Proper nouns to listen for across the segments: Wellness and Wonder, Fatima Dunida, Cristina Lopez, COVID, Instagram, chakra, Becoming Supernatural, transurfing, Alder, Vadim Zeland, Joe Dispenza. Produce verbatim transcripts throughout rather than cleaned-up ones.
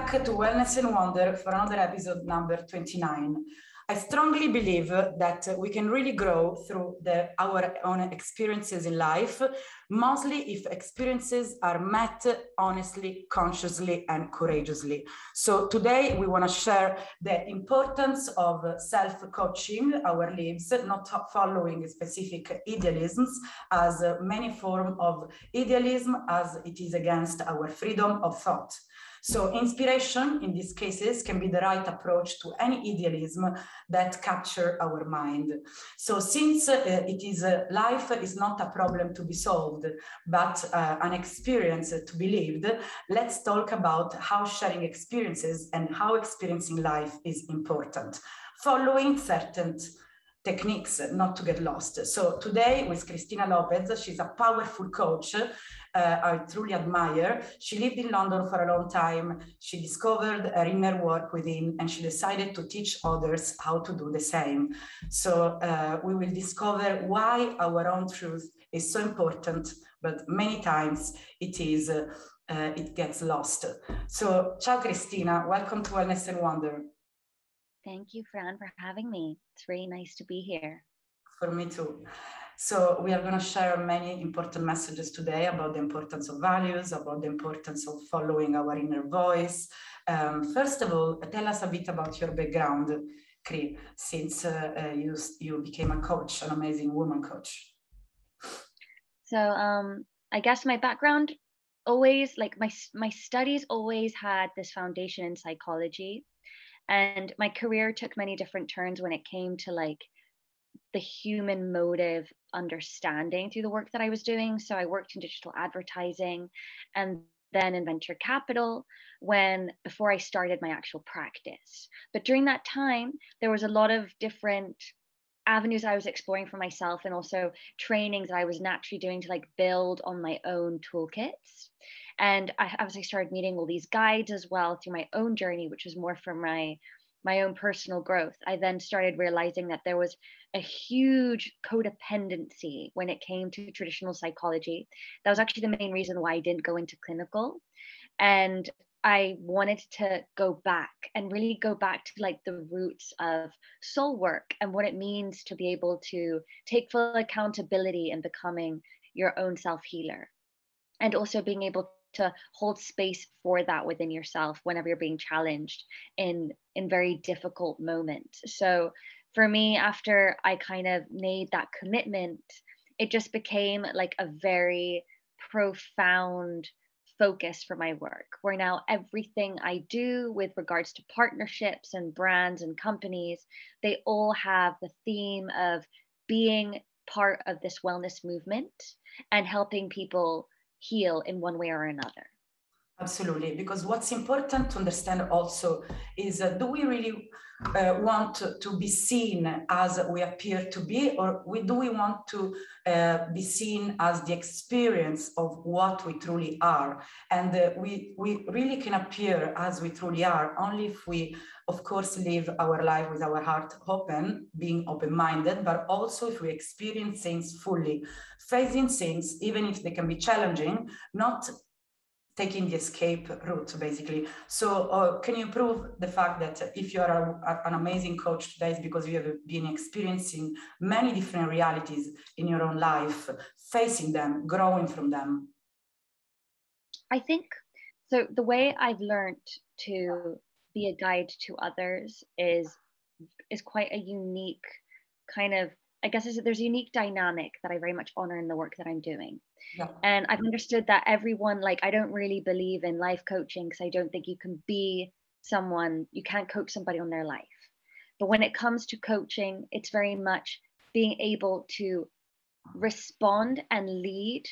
back to Wellness and Wonder for another episode number twenty-nine. I strongly believe that we can really grow through the, our own experiences in life, mostly if experiences are met honestly, consciously, and courageously. So today we want to share the importance of self-coaching our lives, not following specific idealisms, as many forms of idealism as it is against our freedom of thought. So inspiration in these cases can be the right approach to any idealism that captures our mind. So since uh, it is uh, life is not a problem to be solved, but uh, an experience to be lived, let's talk about how sharing experiences and how experiencing life is important, following certain techniques not to get lost. So today with Cristina Lopez, she's a powerful coach uh, I truly admire. She lived in London for a long time. She discovered her inner work within and she decided to teach others how to do the same. So uh, we will discover why our own truth is so important, but many times it is, uh, uh, it gets lost. So ciao Cristina, welcome to Wellness and Wonder. Thank you, Fran, for having me. It's really nice to be here. For me too. So we are going to share many important messages today about the importance of values, about the importance of following our inner voice. Um, first of all, tell us a bit about your background, Cri, since uh, uh, you, you became a coach, an amazing woman coach. So um, I guess my background always, like my, my studies always had this foundation in psychology. And my career took many different turns when it came to like the human motive understanding through the work that I was doing. So I worked in digital advertising and then in venture capital when before I started my actual practice. But during that time, there was a lot of different avenues I was exploring for myself and also trainings that I was naturally doing to like build on my own toolkits. And I obviously started meeting all these guides as well through my own journey, which was more for my, my own personal growth. I then started realizing that there was a huge codependency when it came to traditional psychology. That was actually the main reason why I didn't go into clinical. And I wanted to go back and really go back to like the roots of soul work and what it means to be able to take full accountability and becoming your own self-healer. And also being able to hold space for that within yourself whenever you're being challenged in, in very difficult moments. So for me, after I kind of made that commitment, it just became like a very profound focus for my work, where now everything I do with regards to partnerships and brands and companies, they all have the theme of being part of this wellness movement and helping people heal in one way or another. Absolutely, because what's important to understand also is uh, do we really uh, want to, to be seen as we appear to be, or we, do we want to uh, be seen as the experience of what we truly are? And uh, we, we really can appear as we truly are only if we, of course, live our life with our heart open, being open-minded, but also if we experience things fully, facing things, even if they can be challenging, not taking the escape route, basically. So uh, can you prove the fact that if you are a, an amazing coach today, it's because you have been experiencing many different realities in your own life, facing them, growing from them? I think, so the way I've learned to be a guide to others is, is quite a unique kind of, I guess there's a unique dynamic that I very much honor in the work that I'm doing. Yeah. And I've understood that everyone, like, I don't really believe in life coaching because I don't think you can be someone, you can't coach somebody on their life. But when it comes to coaching, it's very much being able to respond and lead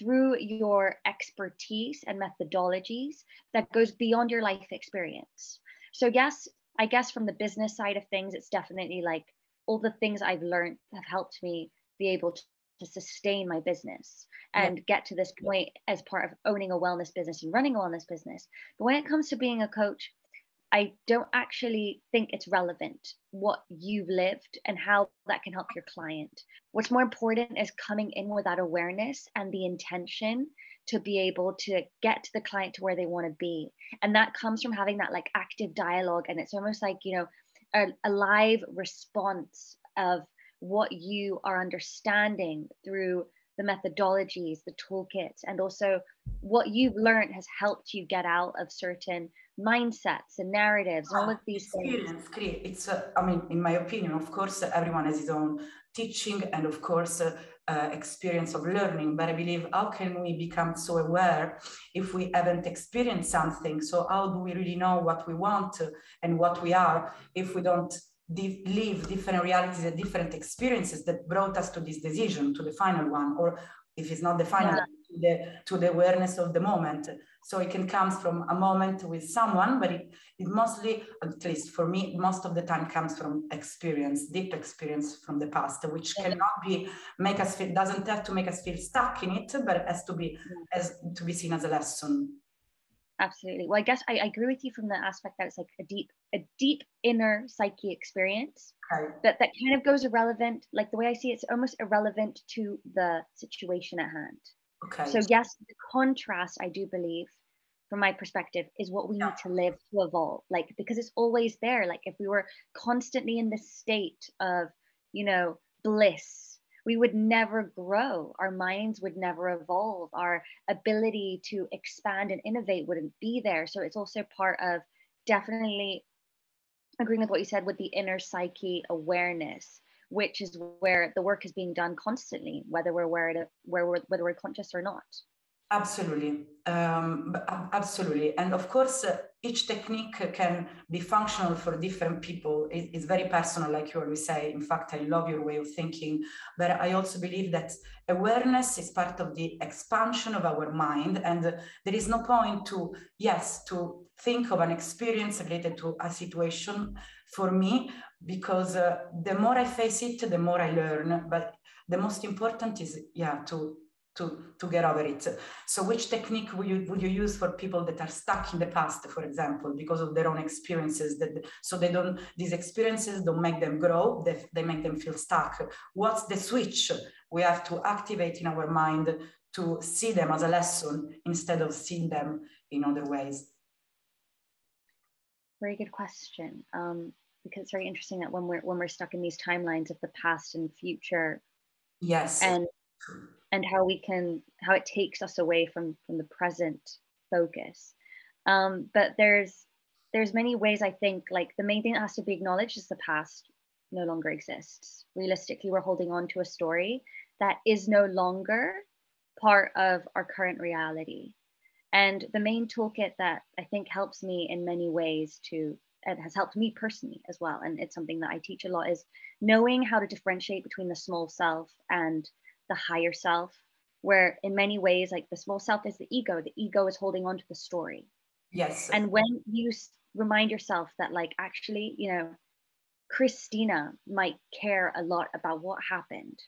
through your expertise and methodologies that goes beyond your life experience. So yes, I guess from the business side of things, it's definitely like all the things I've learned have helped me be able to, to sustain my business and yeah. get to this point as part of owning a wellness business and running a wellness business. But when it comes to being a coach, I don't actually think it's relevant what you've lived and how that can help your client. What's more important is coming in with that awareness and the intention to be able to get the client to where they want to be. And that comes from having that like active dialogue. And it's almost like, you know, a, a live response of what you are understanding through the methodologies, the toolkits, and also what you've learned has helped you get out of certain mindsets and narratives, all of these experience, things. It's, uh, I mean, in my opinion, of course, everyone has his own teaching and of course, uh, uh, experience of learning, but I believe how can we become so aware if we haven't experienced something? So how do we really know what we want and what we are if we don't live different realities and different experiences that brought us to this decision, to the final one, or if it's not the final, yeah. to, the, to the awareness of the moment. So it can come from a moment with someone, but it, it mostly, at least for me, most of the time comes from experience, deep experience from the past, which yeah. cannot be, make us feel, doesn't have to make us feel stuck in it, but it has to be, as to be seen as a lesson. Absolutely. Well, I guess I, I agree with you from the aspect that it's like a deep, a deep inner psyche experience okay. that, that kind of goes irrelevant. Like the way I see it, it's almost irrelevant to the situation at hand. Okay. So yes, the contrast, I do believe, from my perspective, is what we yeah. need to live to evolve. Like, because it's always there. Like if we were constantly in this state of, you know, bliss, we would never grow, our minds would never evolve, our ability to expand and innovate wouldn't be there. So it's also part of definitely agreeing with what you said with the inner psyche awareness, which is where the work is being done constantly, whether we're aware of, where we're, whether we're conscious or not. Absolutely, um, absolutely. And of course, uh, each technique can be functional for different people. It, it's very personal, like you always say. In fact, I love your way of thinking. But I also believe that awareness is part of the expansion of our mind. And uh, there is no point to, yes, to think of an experience related to a situation for me, because uh, the more I face it, the more I learn. But the most important is, yeah, to To, to get over it. So which technique would you, would you use for people that are stuck in the past, for example, because of their own experiences? That so they don't, these experiences don't make them grow, they, they make them feel stuck. What's the switch we have to activate in our mind to see them as a lesson instead of seeing them in other ways? Very good question. Um, because it's very interesting that when we're, when we're stuck in these timelines of the past and future. Yes. And and how we can, how it takes us away from, from the present focus. Um, but there's, there's many ways, I think, like the main thing that has to be acknowledged is the past no longer exists. Realistically, we're holding on to a story that is no longer part of our current reality. And the main toolkit that I think helps me in many ways to, it has helped me personally as well, and it's something that I teach a lot, is knowing how to differentiate between the small self and the higher self, where in many ways, like the small self is the ego, the ego is holding on to the story. Yes. And when you remind yourself that, like, actually, you know, Cristina might care a lot about what happened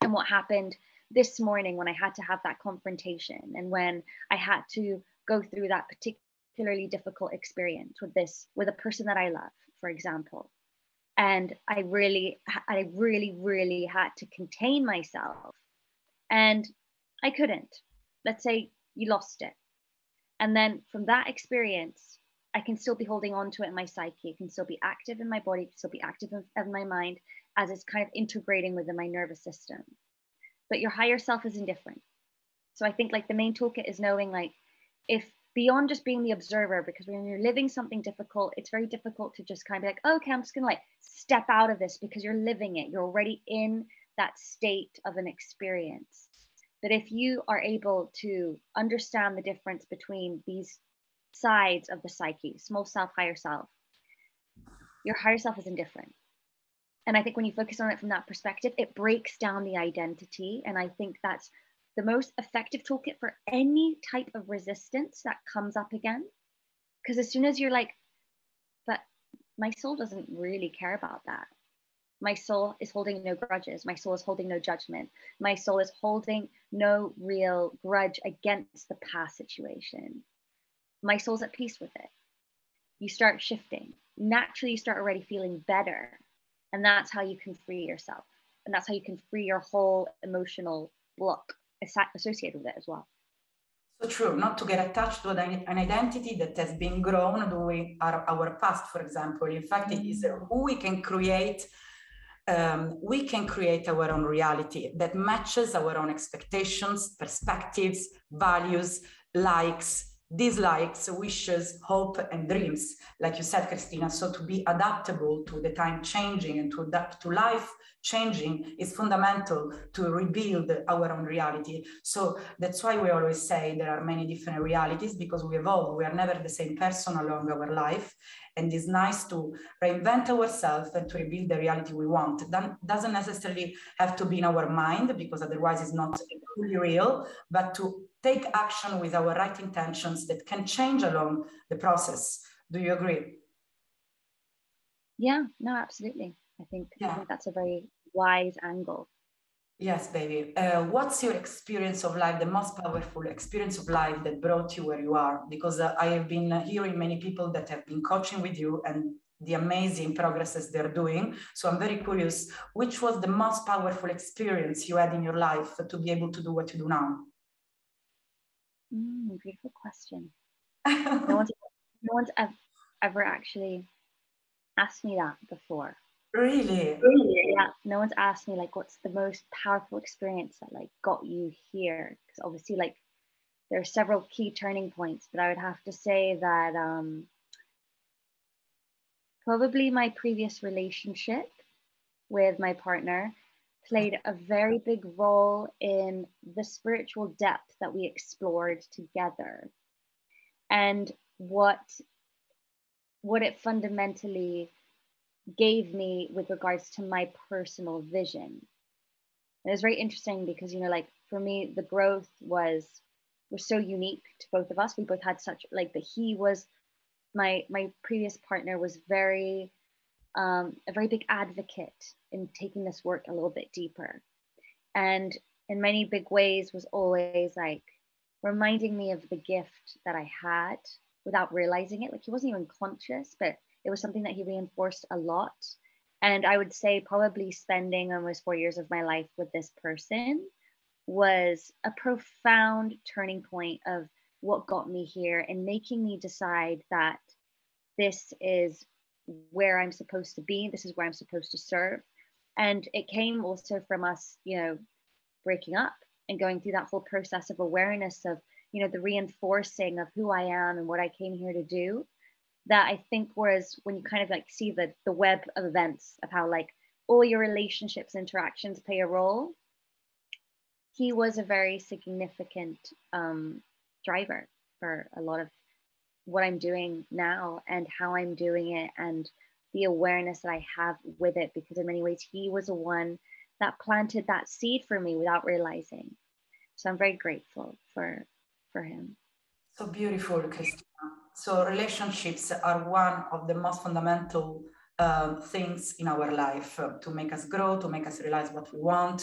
and what happened this morning when I had to have that confrontation and when I had to go through that particularly difficult experience with this, with a person that I love, for example. And I really, I really, really had to contain myself and I couldn't. Let's say you lost it. And then from that experience, I can still be holding on to it in my psyche. It can still be active in my body, it can still be active in, in my mind as it's kind of integrating within my nervous system. But your higher self is indifferent. So I think like the main toolkit is knowing, like, if beyond just being the observer, because when you're living something difficult, it's very difficult to just kind of be like, oh, okay, I'm just gonna like step out of this, because you're living it. You're already in that state of an experience. But if you are able to understand the difference between these sides of the psyche, small self, higher self, your higher self is indifferent. And I think when you focus on it from that perspective, it breaks down the identity. And I think that's the most effective toolkit for any type of resistance that comes up again. Because as soon as you're like, but my soul doesn't really care about that. My soul is holding no grudges. My soul is holding no judgment. My soul is holding no real grudge against the past situation. My soul's at peace with it. you start shifting. Naturally, you start already feeling better. And that's how you can free yourself. And that's how you can free your whole emotional block associated with it as well. So true, not to get attached to an identity that has been grown during our, our past, for example. In fact, it is who we can create. Um, we can create our own reality that matches our own expectations, perspectives, values, likes, dislikes, wishes, hope, and dreams. Like you said, Cristina, so to be adaptable to the time changing and to adapt to life changing is fundamental to rebuild our own reality. So that's why we always say there are many different realities, because we evolve. We are never the same person along our life. And it's nice to reinvent ourselves and to rebuild the reality we want. That doesn't necessarily have to be in our mind, because otherwise it's not fully real, but to take action with our right intentions that can change along the process. Do you agree? Yeah, no, absolutely. I think, yeah. I think that's a very wise angle. Yes, baby. Uh, what's your experience of life, the most powerful experience of life that brought you where you are? Because uh, I have been hearing many people that have been coaching with you and the amazing progresses they're doing. So I'm very curious, which was the most powerful experience you had in your life to be able to do what you do now? Mm, beautiful question. No one's, no one's ever, ever actually asked me that before. Really? Really? Yeah. No one's asked me, like, what's the most powerful experience that, like, got you here? Because obviously, like, there are several key turning points, but I would have to say that um, probably my previous relationship with my partner played a very big role in the spiritual depth that we explored together. And what, what it fundamentally gave me with regards to my personal vision. And it was very interesting because, you know, like for me, the growth was, was so unique to both of us. We both had such, like, that he was, my, my previous partner was very, Um, a very big advocate in taking this work a little bit deeper, and in many big ways was always like reminding me of the gift that I had without realizing it. Like, he wasn't even conscious, but it was something that he reinforced a lot. And I would say probably spending almost four years of my life with this person was a profound turning point of what got me here and making me decide that this is where I'm supposed to be, this is where I'm supposed to serve. And it came also from us, you know, breaking up and going through that whole process of awareness of, you know, the reinforcing of who I am and what I came here to do, that I think was when you kind of like see the, the web of events of how like all your relationships, interactions play a role. He was a very significant um, driver for a lot of what I'm doing now and how I'm doing it and the awareness that I have with it, because in many ways he was the one that planted that seed for me without realizing. So I'm very grateful for for him. So beautiful, Cristina. So relationships are one of the most fundamental Um, things in our life uh, to make us grow, to make us realize what we want.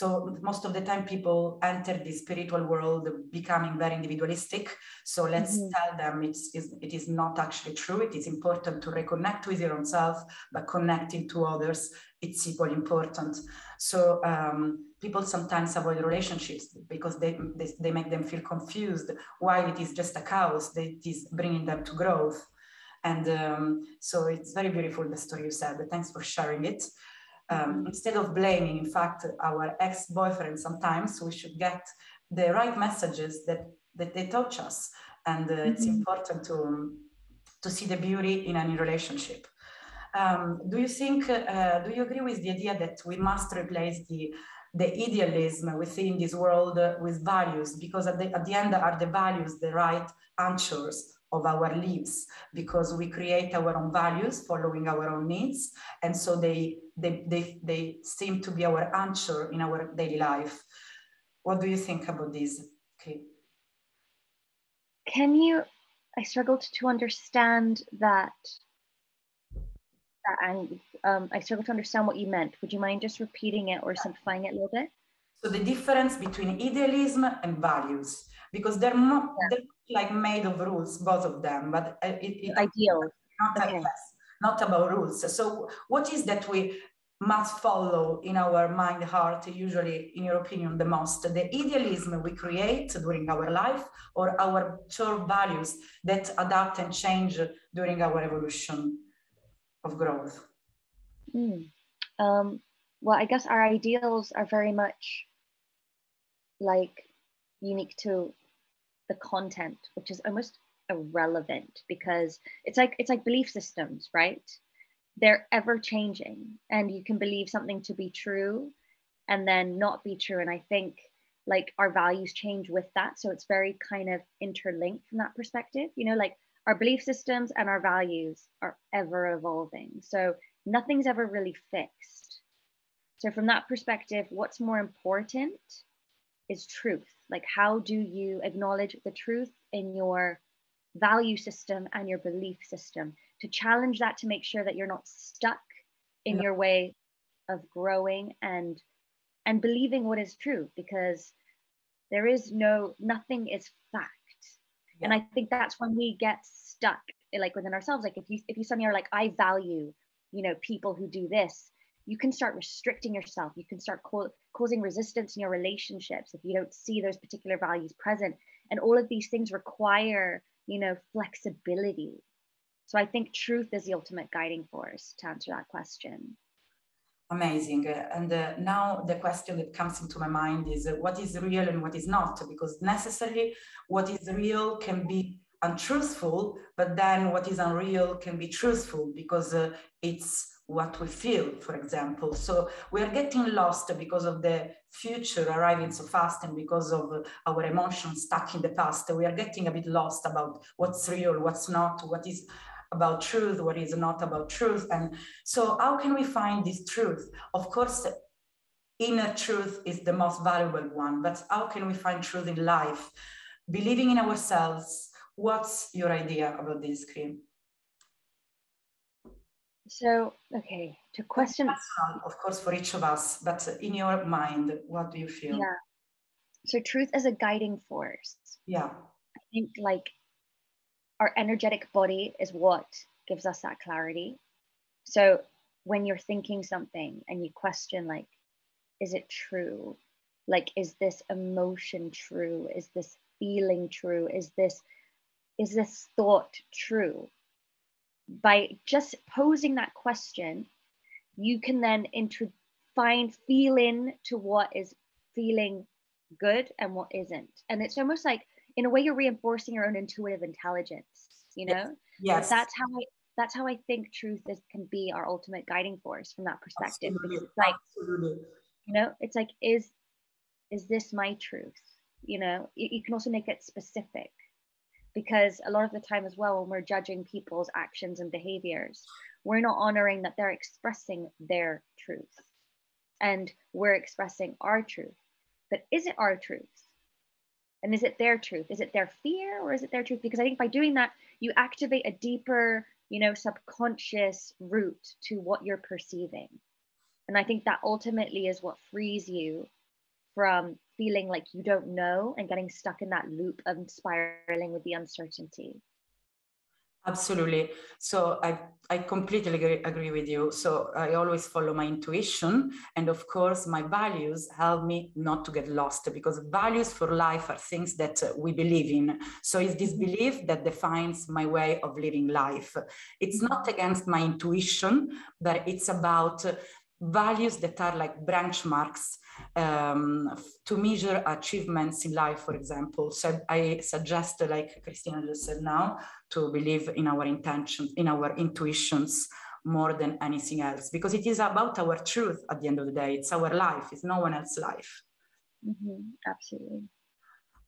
So most of the time people enter the spiritual world becoming very individualistic. So let's mm-hmm. tell them it's, it's, it is not actually true. It is important to reconnect with your own self, but connecting to others, it's equally important. So um, people sometimes avoid relationships because they, they, they make them feel confused, while it is just a chaos that is bringing them to growth. And um, so it's very beautiful, the story you said, but thanks for sharing it. Um, instead of blaming, in fact, our ex-boyfriend, sometimes we should get the right messages that, that they taught us. And uh, mm-hmm. it's important to, to see the beauty in any relationship. Um, do you think, uh, do you agree with the idea that we must replace the the idealism within this world uh, with values? Because at the, at the end are the values the right answers of our lives, because we create our own values following our own needs, and so they they they, they seem to be our anchor in our daily life. What do you think about this? Okay. Can you? I struggled to understand that. that and um, I struggled to understand what you meant. Would you mind just repeating it or simplifying it a little bit? So the difference between idealism and values. because they're not, yeah. they're like made of rules, both of them, but it, it, ideal, not, okay. less, not about rules. So what is that we must follow in our mind, heart, usually, in your opinion, the most? The idealism we create during our life, or our core values that adapt and change during our evolution of growth? Mm. Um, well, I guess our ideals are very much like unique to the content, which is almost irrelevant, because it's like it's like belief systems, right? They're ever changing, and you can believe something to be true and then not be true. And I think like our values change with that. So it's very kind of interlinked from that perspective, you know, like our belief systems and our values are ever evolving. So nothing's ever really fixed. So from that perspective, what's more important is truth. Like, how do you acknowledge the truth in your value system and your belief system, to challenge that, to make sure that you're not stuck in no. your way of growing and and believing what is true, because there is no, nothing is fact. Yeah. And I think that's when we get stuck, like within ourselves. Like if you if you suddenly are like, I value, you know, people who do this, you can start restricting yourself. You can start co- causing resistance in your relationships if you don't see those particular values present. And all of these things require, you know, flexibility. So I think truth is the ultimate guiding force to answer that question. Amazing. And uh, now the question that comes into my mind is uh, what is real and what is not? Because necessarily what is real can be untruthful, but then what is unreal can be truthful, because uh, it's what we feel, for example. So we are getting lost because of the future arriving so fast, and because of our emotions stuck in the past, we are getting a bit lost about what's real, what's not, what is about truth, what is not about truth. And so how can we find this truth? Of course, inner truth is the most valuable one, but how can we find truth in life? Believing in ourselves. What's your idea about this, Kim? So, okay, to question, of course, for each of us, but in your mind, what do you feel? Yeah. So truth is a guiding force. Yeah. I think like our energetic body is what gives us that clarity. So when you're thinking something and you question, like, is it true? Like, is this emotion true? Is this feeling true? Is this, is this thought true? By just posing that question, you can then inter- find, feel in to what is feeling good and what isn't. And it's almost like, in a way, you're reinforcing your own intuitive intelligence, you know? Yes. That's how I, that's how I think truth is, can be our ultimate guiding force from that perspective. Absolutely. Because it's like, Absolutely. you know, it's like, is, is this my truth? You know, you, you can also make it specific. Because a lot of the time as well, when we're judging people's actions and behaviors, we're not honoring that they're expressing their truth and we're expressing our truth. But is it our truth? And is it their truth? Is it their fear, or is it their truth? Because I think by doing that, you activate a deeper, you know, subconscious route to what you're perceiving. And I think that ultimately is what frees you from feeling like you don't know and getting stuck in that loop of spiraling with the uncertainty. Absolutely. So I, I completely agree, agree with you. So I always follow my intuition. And of course, my values help me not to get lost, because values for life are things that we believe in. So it's this belief that defines my way of living life. It's not against my intuition, but it's about values that are like branch marks um, to measure achievements in life, for example. So I suggest, like Cristina just said now, to believe in our intentions, in our intuitions, more than anything else, because it is about our truth at the end of the day. It's our life, it's no one else's life. Mm-hmm. Absolutely.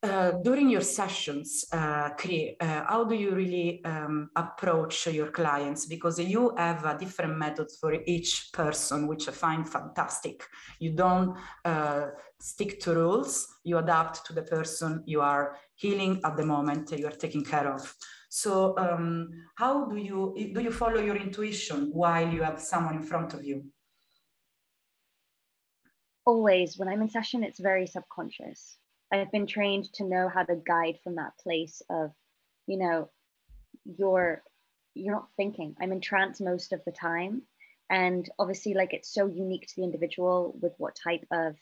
Uh, during your sessions, uh, Cri, uh, how do you really um, approach your clients? Because you have a different method for each person, which I find fantastic. You don't uh, stick to rules, you adapt to the person you are healing at the moment, you are taking care of. So um, how do you, do you follow your intuition while you have someone in front of you? Always. When I'm in session, it's very subconscious. I've been trained to know how to guide from that place of, you know, you're, you're not thinking. I'm in trance most of the time. And obviously, like, it's so unique to the individual with what type of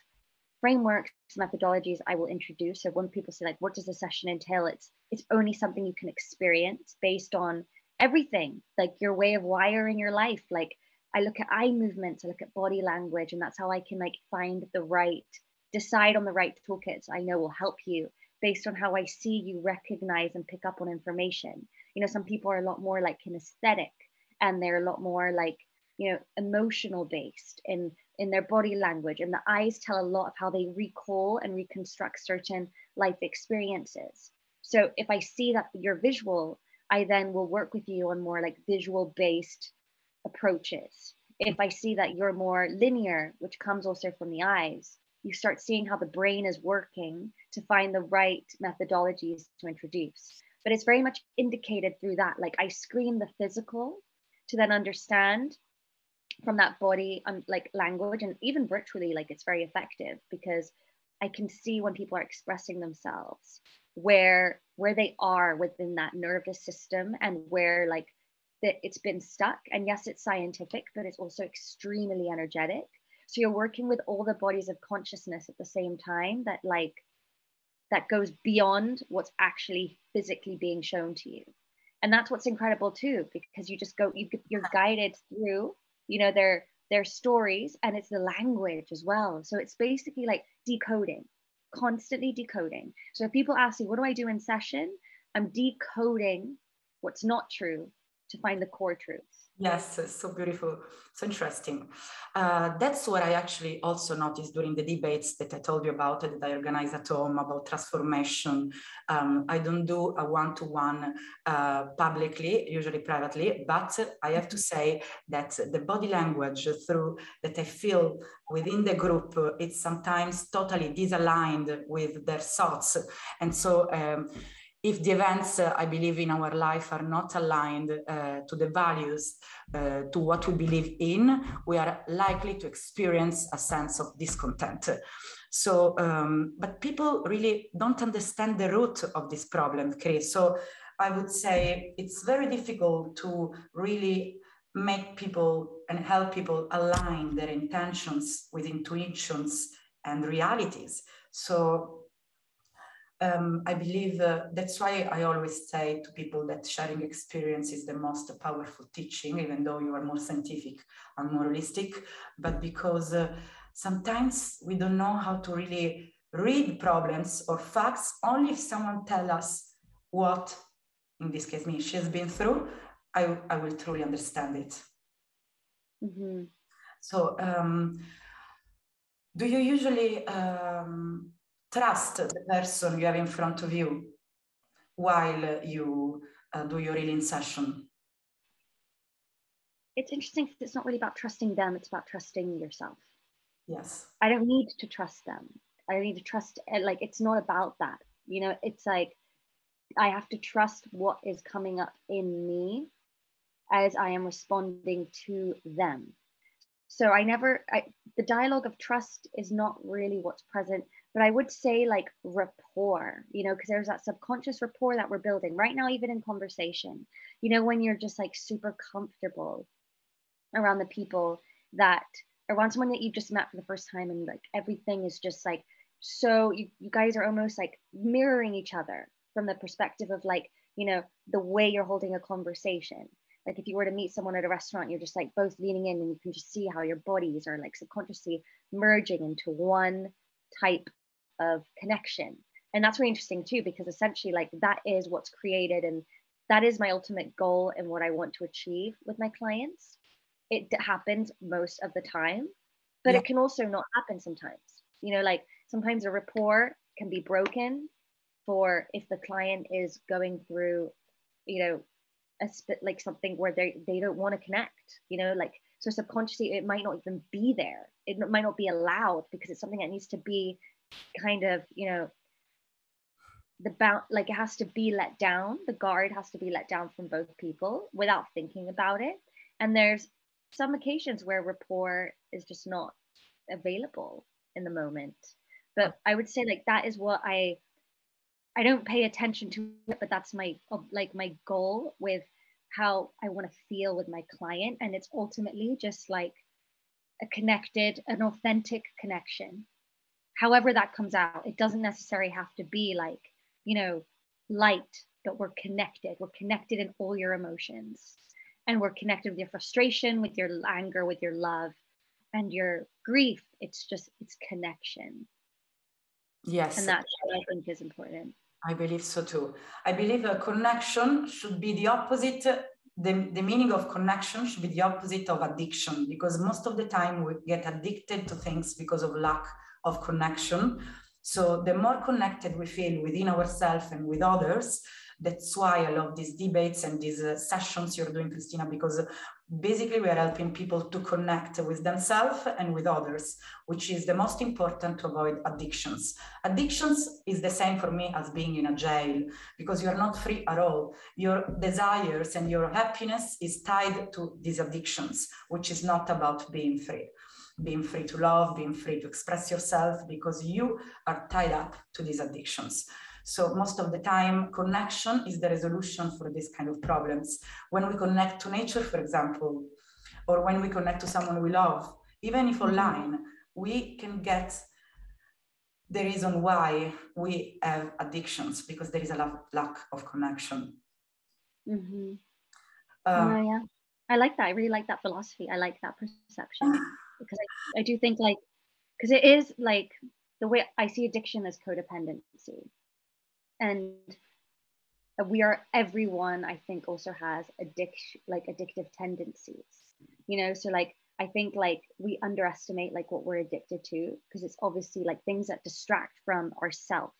frameworks, methodologies I will introduce. So when people say, like, what does the session entail? It's, it's only something you can experience based on everything, like your way of wiring your life. Like, I look at eye movements, I look at body language, and that's how I can like find the right, decide on the right toolkits I know will help you based on how I see you recognize and pick up on information. You know, some people are a lot more like kinesthetic, and they're a lot more like, you know, emotional based in, in their body language. And the eyes tell a lot of how they recall and reconstruct certain life experiences. So if I see that you're visual, I then will work with you on more like visual based approaches. If I see that you're more linear, which comes also from the eyes, you start seeing how the brain is working to find the right methodologies to introduce. But it's very much indicated through that. Like, I screen the physical to then understand from that body, um, like language, and even virtually, like, it's very effective because I can see when people are expressing themselves, where where they are within that nervous system, and where like that it's been stuck. And yes, it's scientific, but it's also extremely energetic. So you're working with all the bodies of consciousness at the same time, that like that goes beyond what's actually physically being shown to you. And that's what's incredible too, because you just go, you, you're guided through, you know, their their stories, and it's the language as well. So it's basically like decoding, constantly decoding. So if people ask me, what do I do in session? I'm decoding what's not true to find the core truth. Yes, so beautiful, so interesting. Uh, that's what I actually also noticed during the debates that I told you about, that I organize at home about transformation. Um, I don't do a one-to-one uh, publicly, usually privately, but I have to say that the body language through that I feel within the group, it's sometimes totally disaligned with their thoughts. And so, um, if the events uh, I believe in our life are not aligned uh, to the values, uh, to what we believe in, we are likely to experience a sense of discontent. So, um, but people really don't understand the root of this problem, Chris. So I would say it's very difficult to really make people and help people align their intentions with intuitions and realities. So, Um, I believe uh, that's why I always say to people that sharing experience is the most powerful teaching, even though you are more scientific and more holistic, but because uh, sometimes we don't know how to really read problems or facts, only if someone tells us what, in this case me, she's been through, I, I will truly understand it. Mm-hmm. So um, do you usually... Um, trust the person you have in front of you while you uh, do your healing session? It's interesting because it's not really about trusting them, it's about trusting yourself. Yes. I don't need to trust them. I don't need to trust, like, it's not about that. You know, it's like, I have to trust what is coming up in me as I am responding to them. So I never, I, the dialogue of trust is not really what's present. But I would say like rapport, you know, because there's that subconscious rapport that we're building right now, even in conversation, you know, when you're just like super comfortable around the people that, around someone that you've just met for the first time, and like everything is just like, so you, you guys are almost like mirroring each other from the perspective of like, you know, the way you're holding a conversation. Like if you were to meet someone at a restaurant, you're just like both leaning in, and you can just see how your bodies are like subconsciously merging into one type of connection. And that's really interesting too, because essentially like that is what's created, and that is my ultimate goal and what I want to achieve with my clients. It happens most of the time, but yeah, it can also not happen sometimes. You know, like sometimes a rapport can be broken for if the client is going through, you know, a spit like something where they they don't want to connect, you know, like, so subconsciously it might not even be there. It might not be allowed because it's something that needs to be kind of, you know, the bound, like it has to be let down. The guard has to be let down from both people without thinking about it. And there's some occasions where rapport is just not available in the moment. But I would say like that is what I, I don't pay attention to it, but that's my, like my goal with how I want to feel with my client. And it's ultimately just like a connected, an authentic connection. However that comes out, it doesn't necessarily have to be like, you know, light, but we're connected. We're connected in all your emotions, and we're connected with your frustration, with your anger, with your love and your grief. It's just, it's connection. Yes. And that's what I think is important. I believe so too. I believe a connection should be the opposite. The, the meaning of connection should be the opposite of addiction, because most of the time we get addicted to things because of lack of connection. So the more connected we feel within ourselves and with others, that's why I love these debates and these uh, sessions you're doing, Cristina, because basically we are helping people to connect with themselves and with others, which is the most important to avoid addictions. Addictions is the same for me as being in a jail, because you're not free at all. Your desires and your happiness is tied to these addictions, which is not about being free. Being free to love, being free to express yourself, because you are tied up to these addictions. So most of the time, connection is the resolution for this kind of problems. When we connect to nature, for example, or when we connect to someone we love, even if online, we can get the reason why we have addictions, because there is a lack of connection. Mm-hmm. um, oh, yeah. I like that. I really like that philosophy. I like that perception, because I, I do think like, because it is like the way I see addiction as codependency. And we are, everyone, I think, also has addiction, like addictive tendencies, you know? So like, I think like we underestimate like what we're addicted to, because it's obviously like things that distract from ourselves.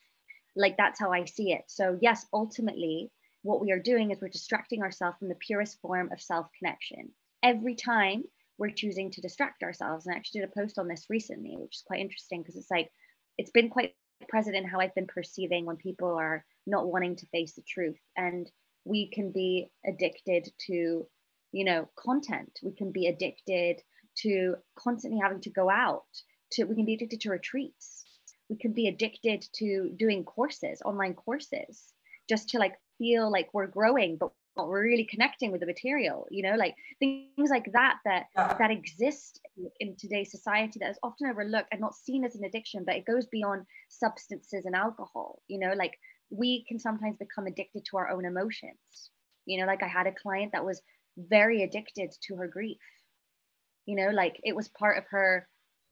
Like that's how I see it. So yes, ultimately what we are doing is we're distracting ourselves from the purest form of self-connection. Every time we're choosing to distract ourselves. And I actually did a post on this recently, which is quite interesting, because it's like, it's been quite present in how I've been perceiving when people are not wanting to face the truth. And we can be addicted to, you know, content. We can be addicted to constantly having to go out. To, we can be addicted to retreats. We can be addicted to doing courses, online courses, just to like feel like we're growing, but we're really connecting with the material, you know, like things like that, that, that exist in today's society that is often overlooked and not seen as an addiction, but it goes beyond substances and alcohol. You know, like we can sometimes become addicted to our own emotions. You know, like I had a client that was very addicted to her grief. You know, like it was part of her,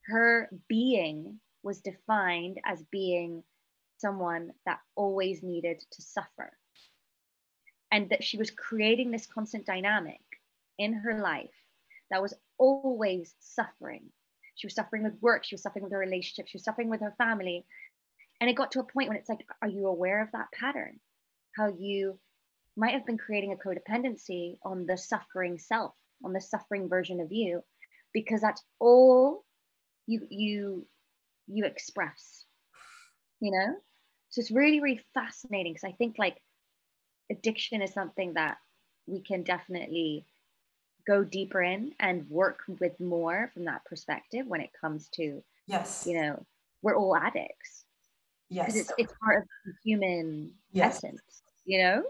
her being was defined as being someone that always needed to suffer. And that she was creating this constant dynamic in her life that was always suffering. She was suffering with work. She was suffering with her relationship. She was suffering with her family. And it got to a point when it's like, are you aware of that pattern? How you might have been creating a codependency on the suffering self, on the suffering version of you, because that's all you, you, you express, you know? So it's really, really fascinating, because I think like, addiction is something that we can definitely go deeper in and work with more from that perspective when it comes to, yes, you know, we're all addicts. Yes. It's, it's part of the human, yes, essence, you know?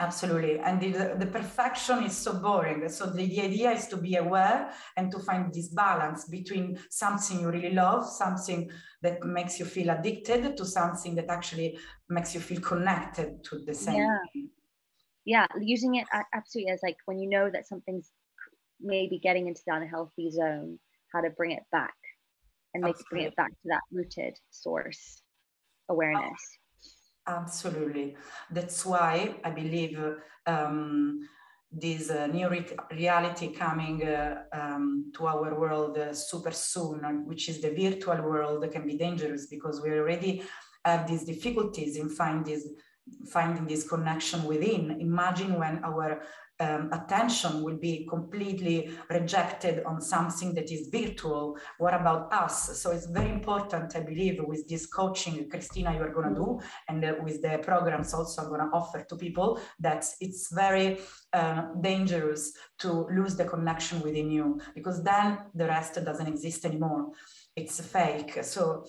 Absolutely. And the, the perfection is so boring. So the, the idea is to be aware and to find this balance between something you really love, something that makes you feel addicted, to something that actually makes you feel connected to the same. Yeah, yeah. Using it absolutely as like when you know that something's maybe getting into the unhealthy zone, how to bring it back and make bring it back to that rooted source awareness. Absolutely. Absolutely. That's why I believe um, this uh, new re reality coming uh, um, to our world uh, super soon, which is the virtual world, can be dangerous, because we already have these difficulties in find this, finding this connection within. Imagine when our um, attention will be completely rejected on something that is virtual. What about us? So it's very important, I believe, with this coaching, Cristina, you are going to do, and uh, with the programs also I'm going to offer to people, that it's very uh, dangerous to lose the connection within you, because then the rest doesn't exist anymore. It's fake. So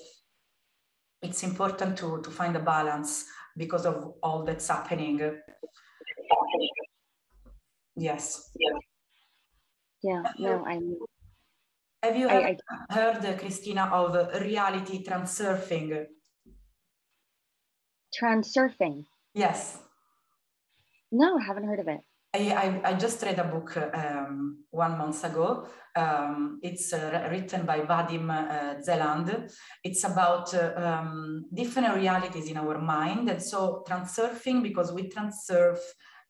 it's important to, to find a balance because of all that's happening. Yes. Yeah. Yeah, no, I know. Have you ever I, I, heard, uh, Cristina, of uh, reality transurfing? Transurfing? Yes. No, I haven't heard of it. I, I, I just read a book um, one month ago. Um, it's uh, written by Vadim uh, Zeland. It's about uh, um, different realities in our mind. And so transurfing, because we transurf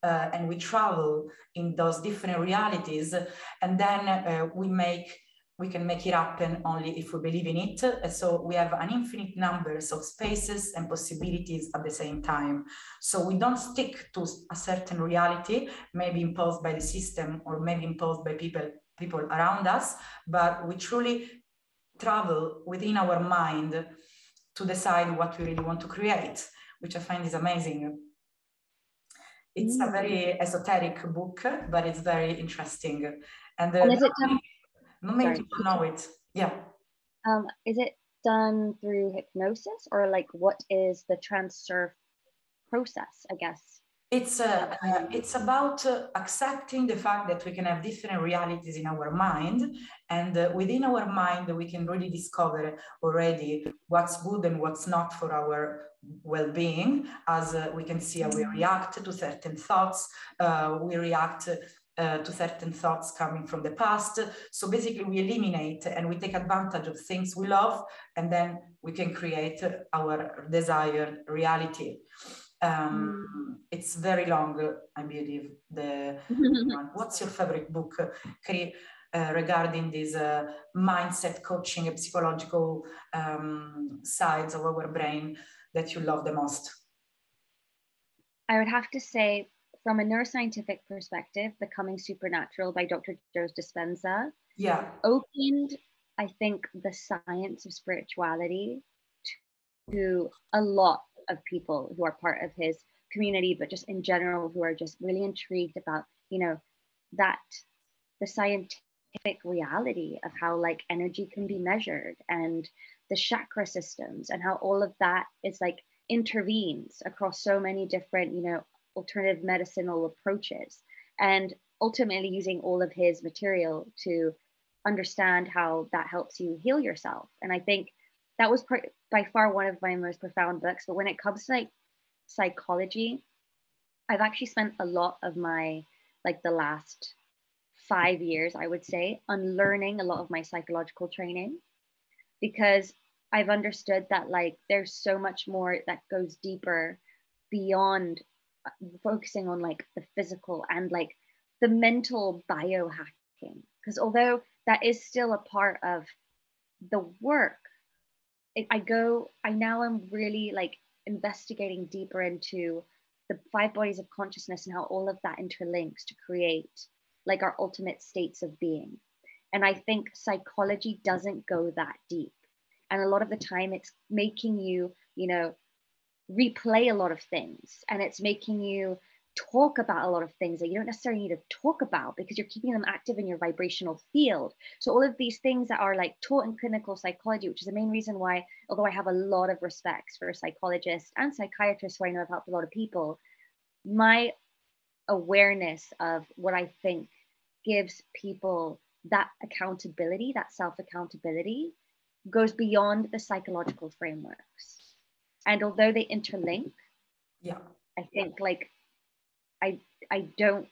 uh, and we travel in those different realities. And then uh, we make... we can make it happen only if we believe in it. So we have an infinite numbers of spaces and possibilities at the same time. So we don't stick to a certain reality, maybe imposed by the system or maybe imposed by people, people around us, but we truly travel within our mind to decide what we really want to create, which I find is amazing. It's mm. a very esoteric book, but it's very interesting. And, the, and is it Not many people know it. Yeah. Um, is it done through hypnosis, or like what is the transurf process? I guess it's uh, uh, it's about uh, accepting the fact that we can have different realities in our mind, and uh, within our mind we can really discover already what's good and what's not for our well-being. As uh, we can see, how we react to certain thoughts. Uh, we react. Uh, to certain thoughts coming from the past. So basically we eliminate and we take advantage of things we love, and then we can create our desired reality. Um, it's very long, I believe. The, what's your favorite book uh, regarding this uh, mindset coaching and psychological um, sides of our brain that you love the most? I would have to say, from a neuroscientific perspective, Becoming Supernatural by Doctor Joe Dispenza yeah. opened, I think, the science of spirituality to a lot of people who are part of his community, but just in general, who are just really intrigued about, you know, that the scientific reality of how like energy can be measured and the chakra systems and how all of that is like intervenes across so many different, you know, alternative medicinal approaches, and ultimately using all of his material to understand how that helps you heal yourself. And I think that was part, by far one of my most profound books. But when it comes to like psychology, I've actually spent a lot of my, like the last five years, I would say, unlearning a lot of my psychological training, because I've understood that like there's so much more that goes deeper beyond focusing on like the physical and like the mental biohacking, because although that is still a part of the work, it, I go I now am really like investigating deeper into the five bodies of consciousness and how all of that interlinks to create like our ultimate states of being. And I think psychology doesn't go that deep, and a lot of the time it's making you you know replay a lot of things, and it's making you talk about a lot of things that you don't necessarily need to talk about because you're keeping them active in your vibrational field. So all of these things that are like taught in clinical psychology, which is the main reason why, although I have a lot of respect for psychologists and psychiatrists who I know have helped a lot of people, my awareness of what I think gives people that accountability, that self-accountability, goes beyond the psychological frameworks. And although they interlink, yeah, I think yeah. like I I don't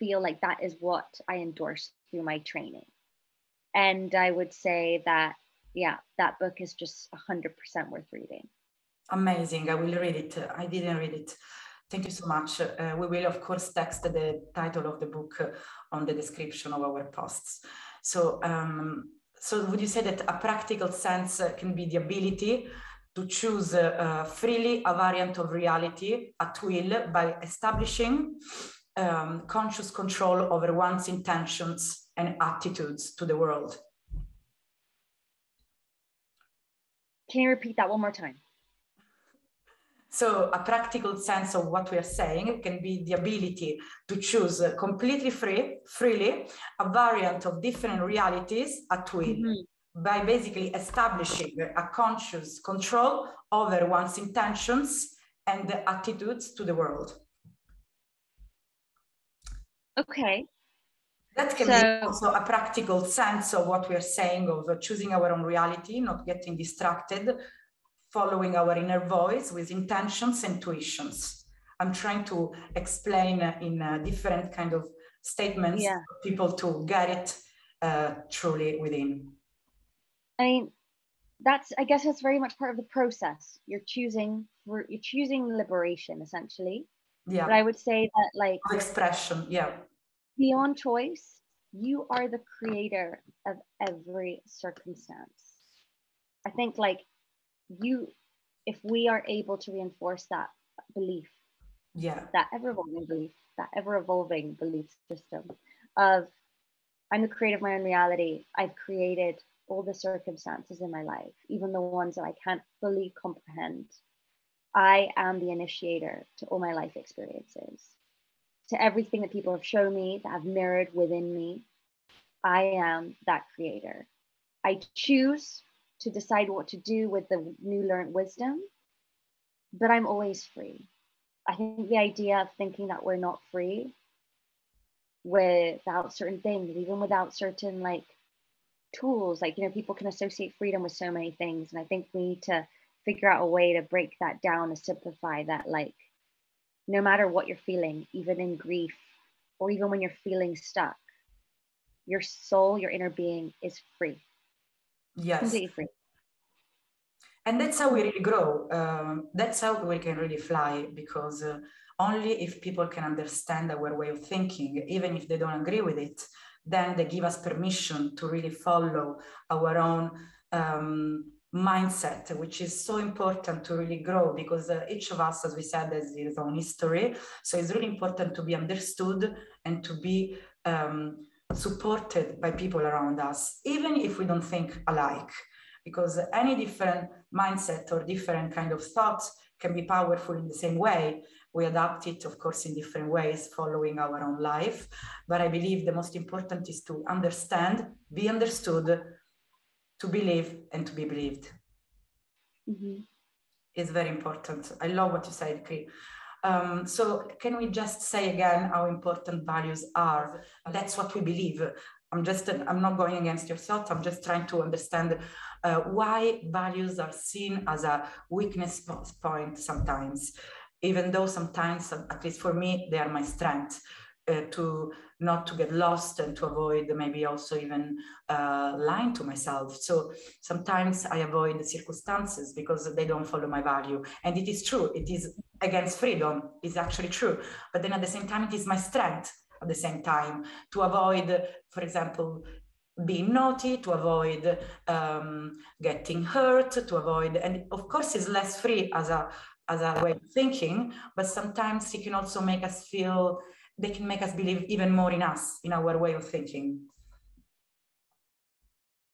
feel like that is what I endorse through my training. And I would say that, yeah, that book is just one hundred percent worth reading. Amazing. I will read it. I didn't read it. Thank you so much. Uh, we will, of course, text the title of the book on the description of our posts. So, um, so would you say that a practical sense can be the ability to choose uh, freely a variant of reality at will by establishing um, conscious control over one's intentions and attitudes to the world? Can you repeat that one more time? So a practical sense of what we are saying can be the ability to choose completely free, freely a variant of different realities at will, mm-hmm. by basically establishing a conscious control over one's intentions and the attitudes to the world. Okay. That can so, be also a practical sense of what we are saying, of choosing our own reality, not getting distracted, following our inner voice with intentions and intuitions. I'm trying to explain in uh, different kind of statements yeah. for people to get it uh, truly within. I mean, that's, I guess that's very much part of the process. You're choosing, you're choosing liberation, essentially. Yeah. But I would say that, like, expression, yeah. Beyond choice, you are the creator of every circumstance. I think, like, you, if we are able to reinforce that belief, yeah, that ever-evolving belief, that ever-evolving belief system of, I'm the creator of my own reality. I've created all the circumstances in my life, even the ones that I can't fully comprehend. I am the initiator to all my life experiences, to everything that people have shown me, that have mirrored within me. I am that creator. I choose to decide what to do with the new learned wisdom, but I'm always free. I think the idea of thinking that we're not free without certain things, even without certain, like, tools, like, you know, people can associate freedom with so many things. And I think we need to figure out a way to break that down and simplify that, like, no matter what you're feeling, even in grief, or even when you're feeling stuck, your soul, your inner being is free. Yes. Completely free. And that's how we really grow. Um, that's how we can really fly, because uh, only if people can understand our way of thinking, even if they don't agree with it, then they give us permission to really follow our own um, mindset, which is so important to really grow, because uh, each of us, as we said, has his own history. So it's really important to be understood and to be um, supported by people around us, even if we don't think alike, because any different mindset or different kind of thoughts can be powerful in the same way. We adapt it, of course, in different ways, following our own life. But I believe the most important is to understand, be understood, to believe, and to be believed. Mm-hmm. It's very important. I love what you said, Cri. Um, so can we just say again how important values are? That's what we believe. I'm just, I'm not going against your thoughts. I'm just trying to understand uh, why values are seen as a weakness point sometimes, even though sometimes, at least for me, they are my strength. Uh, to not to get lost and to avoid maybe also even uh, lying to myself. So sometimes I avoid the circumstances because they don't follow my value. And it is true, it is against freedom, it's actually true. But then at the same time, it is my strength at the same time to avoid, for example, being naughty, to avoid um, getting hurt, to avoid, and of course it's less free as a, as a way of thinking, but sometimes it can also make us feel, they can make us believe even more in us, in our way of thinking.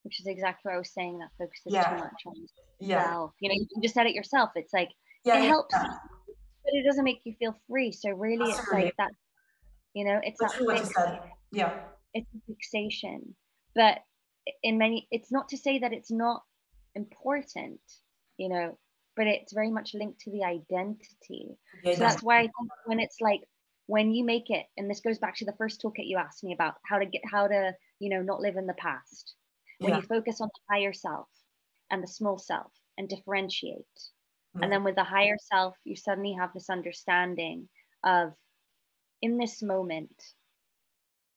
Which is exactly what I was saying, that focuses yeah. too much on yourself. Yeah. You know, you just said it yourself. It's like, yeah, it yeah. helps, but it doesn't make you feel free. So really, oh, it's like that, you know, it's That's that fixation. Yeah. It's a fixation. But in many, it's not to say that it's not important, you know, but it's very much linked to the identity. Yeah, so that's why I think when it's like, when you make it, and this goes back to the first toolkit you asked me about, how to get, how to, you know, not live in the past. When yeah. you focus on the higher self and the small self and differentiate. Mm-hmm. And then with the higher self, you suddenly have this understanding of, in this moment,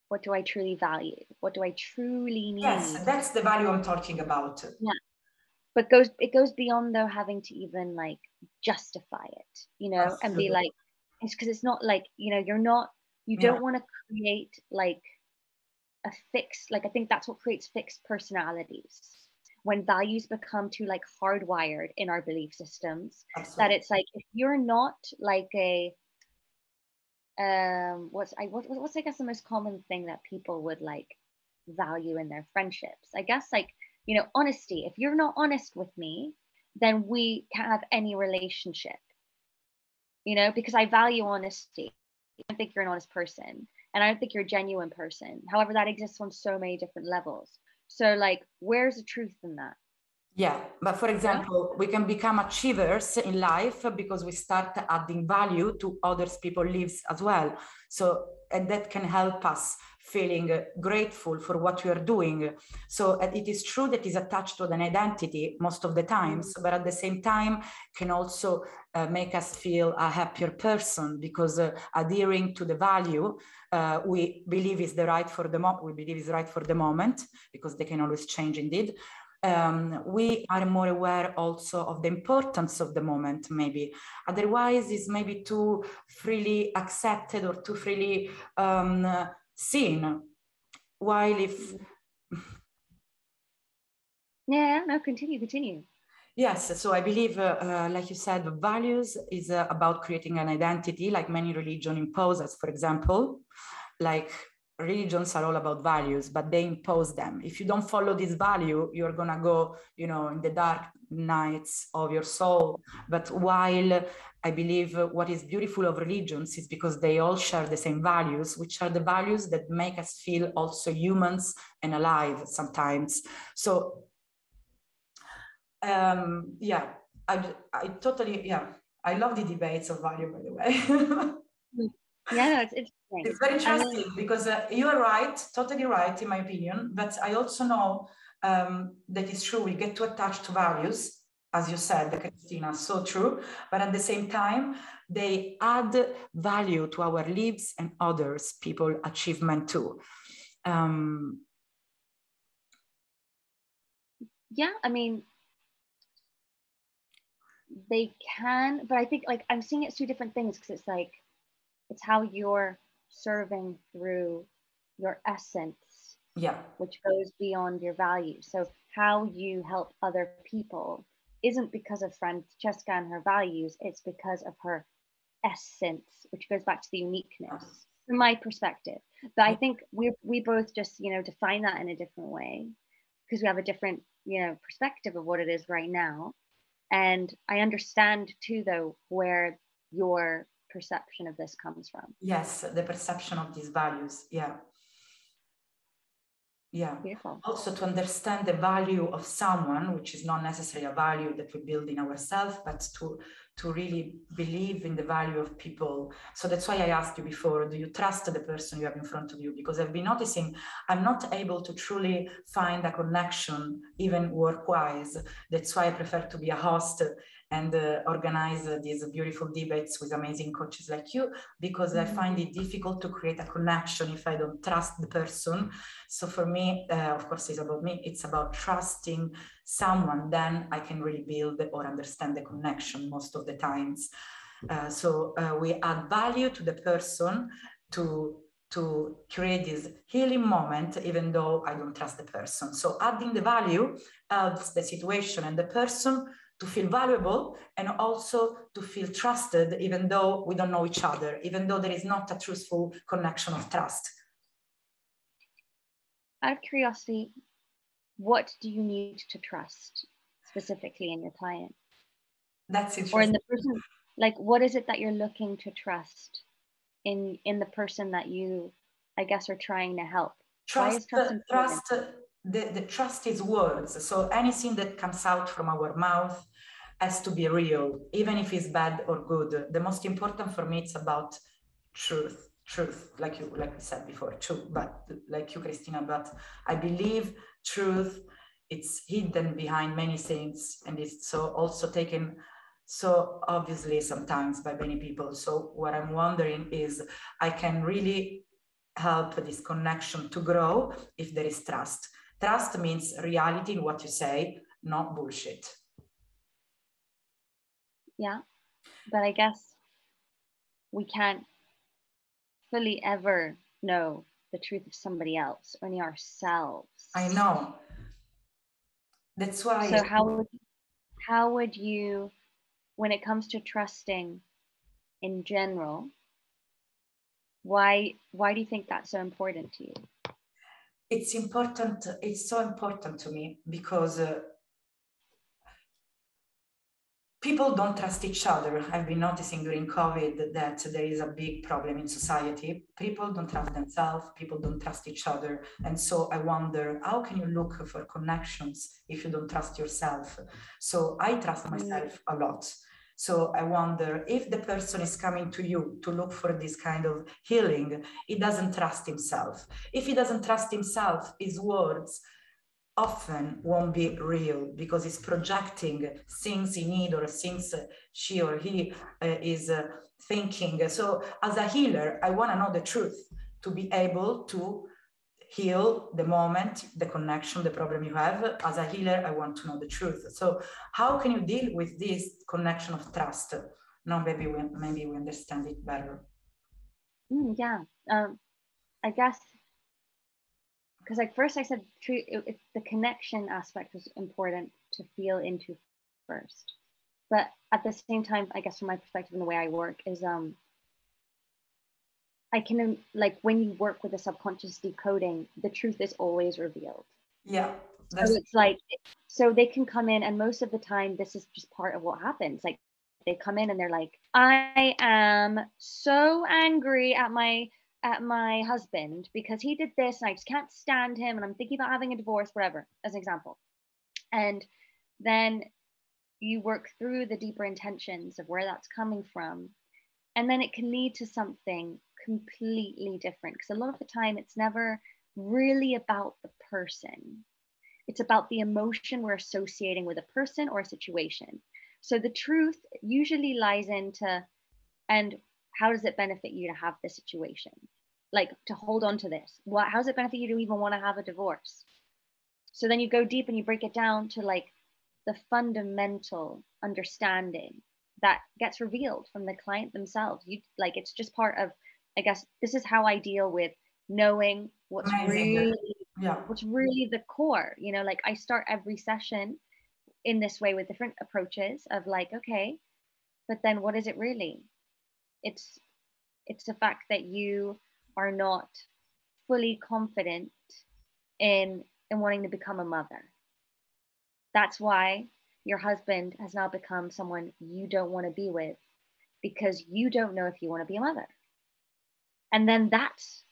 what do I truly value? What do I truly need? Yes, that's the value I'm talking about. Yeah. But goes, it goes beyond though having to even like justify it, you know, Absolutely. And be like, it's because it's not like, you know, you're not, you don't yeah. want to create like a fixed, like I think that's what creates fixed personalities. When values become too like hardwired in our belief systems, Absolutely. That it's like, if you're not like a, um, what's, I, what, what's I guess the most common thing that people would like value in their friendships? I guess like, you know, honesty. If you're not honest with me, then we can't have any relationship. You know, because I value honesty. I don't think you're an honest person, and I don't think you're a genuine person. However, that exists on so many different levels. So like, where's the truth in that? Yeah. But for example, we can become achievers in life because we start adding value to other people's lives as well. So, and that can help us feeling grateful for what we are doing. So it is true that is attached to an identity most of the times, but at the same time can also uh, make us feel a happier person because uh, adhering to the value uh, we believe is the right for the mo- we believe is right for the moment, because they can always change indeed. Um, we are more aware also of the importance of the moment, maybe. Otherwise, it's maybe too freely accepted or too freely um, uh, seen. While if... Yeah, no, continue, continue. Yes, so I believe, uh, uh, like you said, values is uh, about creating an identity, like many religions impose us, for example, like... Religions are all about values, but they impose them. If you don't follow this value, you're gonna go, you know, in the dark nights of your soul. But while I believe what is beautiful of religions is because they all share the same values, which are the values that make us feel also humans and alive sometimes. So, um, yeah, I, I totally, yeah, I love the debates of value, by the way. Yeah, it's interesting. It's very interesting um, because uh, you are right, totally right in my opinion, but I also know um, that it's true, we get too attached to values, as you said, Cristina, so true, but at the same time, they add value to our lives and others, people's achievement too. Um, yeah, I mean, they can, but I think like I'm seeing it's two different things because it's like, it's how you're serving through your essence, yeah, which goes beyond your values. So how you help other people isn't because of Francesca and her values, it's because of her essence, which goes back to the uniqueness, from my perspective. But I think we we both just, you know, define that in a different way because we have a different, you know, perspective of what it is right now. And I understand too, though, where your perception of this comes from. Yes, the perception of these values. Yeah. Yeah. Beautiful. Also to understand the value of someone, which is not necessarily a value that we build in ourselves, but to, to really believe in the value of people. So that's why I asked you before, do you trust the person you have in front of you? Because I've been noticing I'm not able to truly find a connection, even work-wise. That's why I prefer to be a host and uh, organize uh, these beautiful debates with amazing coaches like you, because I find it difficult to create a connection if I don't trust the person. So for me, uh, of course, it's about me. It's about trusting someone. Then I can really build or understand the connection most of the times. Uh, so uh, we add value to the person to, to create this healing moment, even though I don't trust the person. So adding the value helps the situation and the person to feel valuable and also to feel trusted, even though we don't know each other, even though there is not a truthful connection of trust. Out of curiosity, what do you need to trust specifically in your client? That's interesting. Or in the person, like, what is it that you're looking to trust in, in the person that you, I guess, are trying to help? Trust, trust, trust the, the trust is words. So anything that comes out from our mouth has to be real, even if it's bad or good. The most important for me, it's about truth, truth, like you, like we said before, true, but like you, Cristina, but I believe truth, it's hidden behind many things. And it's so also taken so obviously sometimes by many people. So what I'm wondering is I can really help this connection to grow if there is trust. Trust means reality in what you say, not bullshit. Yeah, but I guess we can't fully ever know the truth of somebody else, only ourselves. I know. That's why. So how would, how would you, when it comes to trusting in general, why, why do you think that's so important to you? It's important, it's so important to me because uh, people don't trust each other. I've been noticing during COVID that there is a big problem in society. People don't trust themselves, people don't trust each other. And so I wonder, how can you look for connections if you don't trust yourself? So I trust myself a lot. So I wonder if the person is coming to you to look for this kind of healing, he doesn't trust himself. If he doesn't trust himself, his words often won't be real because it's projecting things he need or things she or he uh, is uh, thinking. So as a healer, I want to know the truth to be able to heal the moment, the connection, the problem you have. As a healer, I want to know the truth. So how can you deal with this connection of trust? Now maybe we, maybe we understand it better. Mm, yeah, um, I guess because like first I said, treat, it, it, the connection aspect is important to feel into first. But at the same time, I guess from my perspective and the way I work is um, I can, like when you work with the subconscious decoding, the truth is always revealed. Yeah. That's so it's like, so they can come in and most of the time, this is just part of what happens. Like they come in and they're like, I am so angry at my at my husband because he did this and I just can't stand him and I'm thinking about having a divorce, whatever, as an example. And then you work through the deeper intentions of where that's coming from. And then it can lead to something completely different because a lot of the time it's never really about the person. It's about the emotion we're associating with a person or a situation. So the truth usually lies into, and how does it benefit you to have this situation? Like to hold on to this. What, how does it benefit you to even want to have a divorce? So then you go deep and you break it down to like the fundamental understanding that gets revealed from the client themselves. You like, it's just part of, I guess, this is how I deal with knowing what's really, yeah. what's really the core, you know, like I start every session in this way with different approaches of like, okay, but then what is it really? It's, it's the fact that you are not fully confident in, in wanting to become a mother. That's why your husband has now become someone you don't want to be with because you don't know if you want to be a mother. And then that's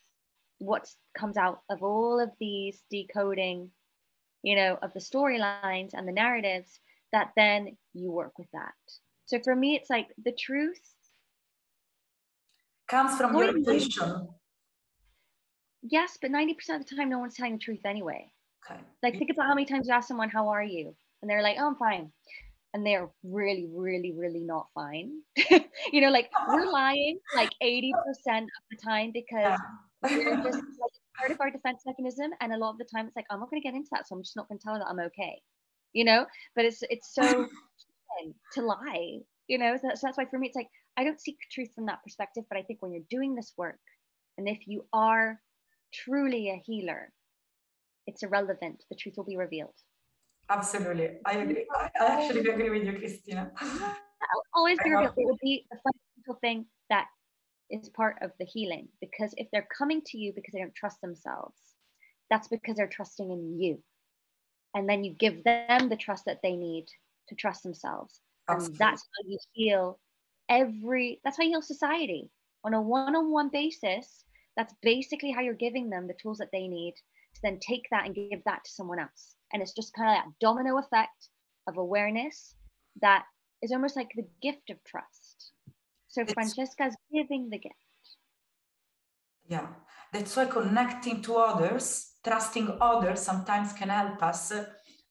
what comes out of all of these decoding, you know, of the storylines and the narratives that then you work with that. So for me, it's like the truth comes from your intuition. Yes, but ninety percent of the time, no one's telling the truth anyway. Okay. Like think about how many times you ask someone, how are you? And they're like, oh, I'm fine. And they're really, really, really not fine. You know, like we're lying like eighty percent of the time because we're just like part of our defense mechanism. And a lot of the time it's like, I'm not going to get into that. So I'm just not going to tell her that I'm okay. You know, but it's, it's so human to lie, you know? So, so that's why for me, it's like, I don't seek truth from that perspective, but I think when you're doing this work and if you are truly a healer, it's irrelevant. The truth will be revealed. Absolutely. I agree. I actually agree with you, Cristina. I'll always be revealed. It will be the fundamental thing that is part of the healing because if they're coming to you because they don't trust themselves, that's because they're trusting in you. And then you give them the trust that they need to trust themselves. Absolutely. And that's how you heal every, that's how you heal society on a one-on-one basis. That's basically how you're giving them the tools that they need to then take that and give that to someone else. And it's just kind of that domino effect of awareness that is almost like the gift of trust. So it's, Francesca's giving the gift. Yeah, that's why connecting to others, trusting others sometimes can help us, uh,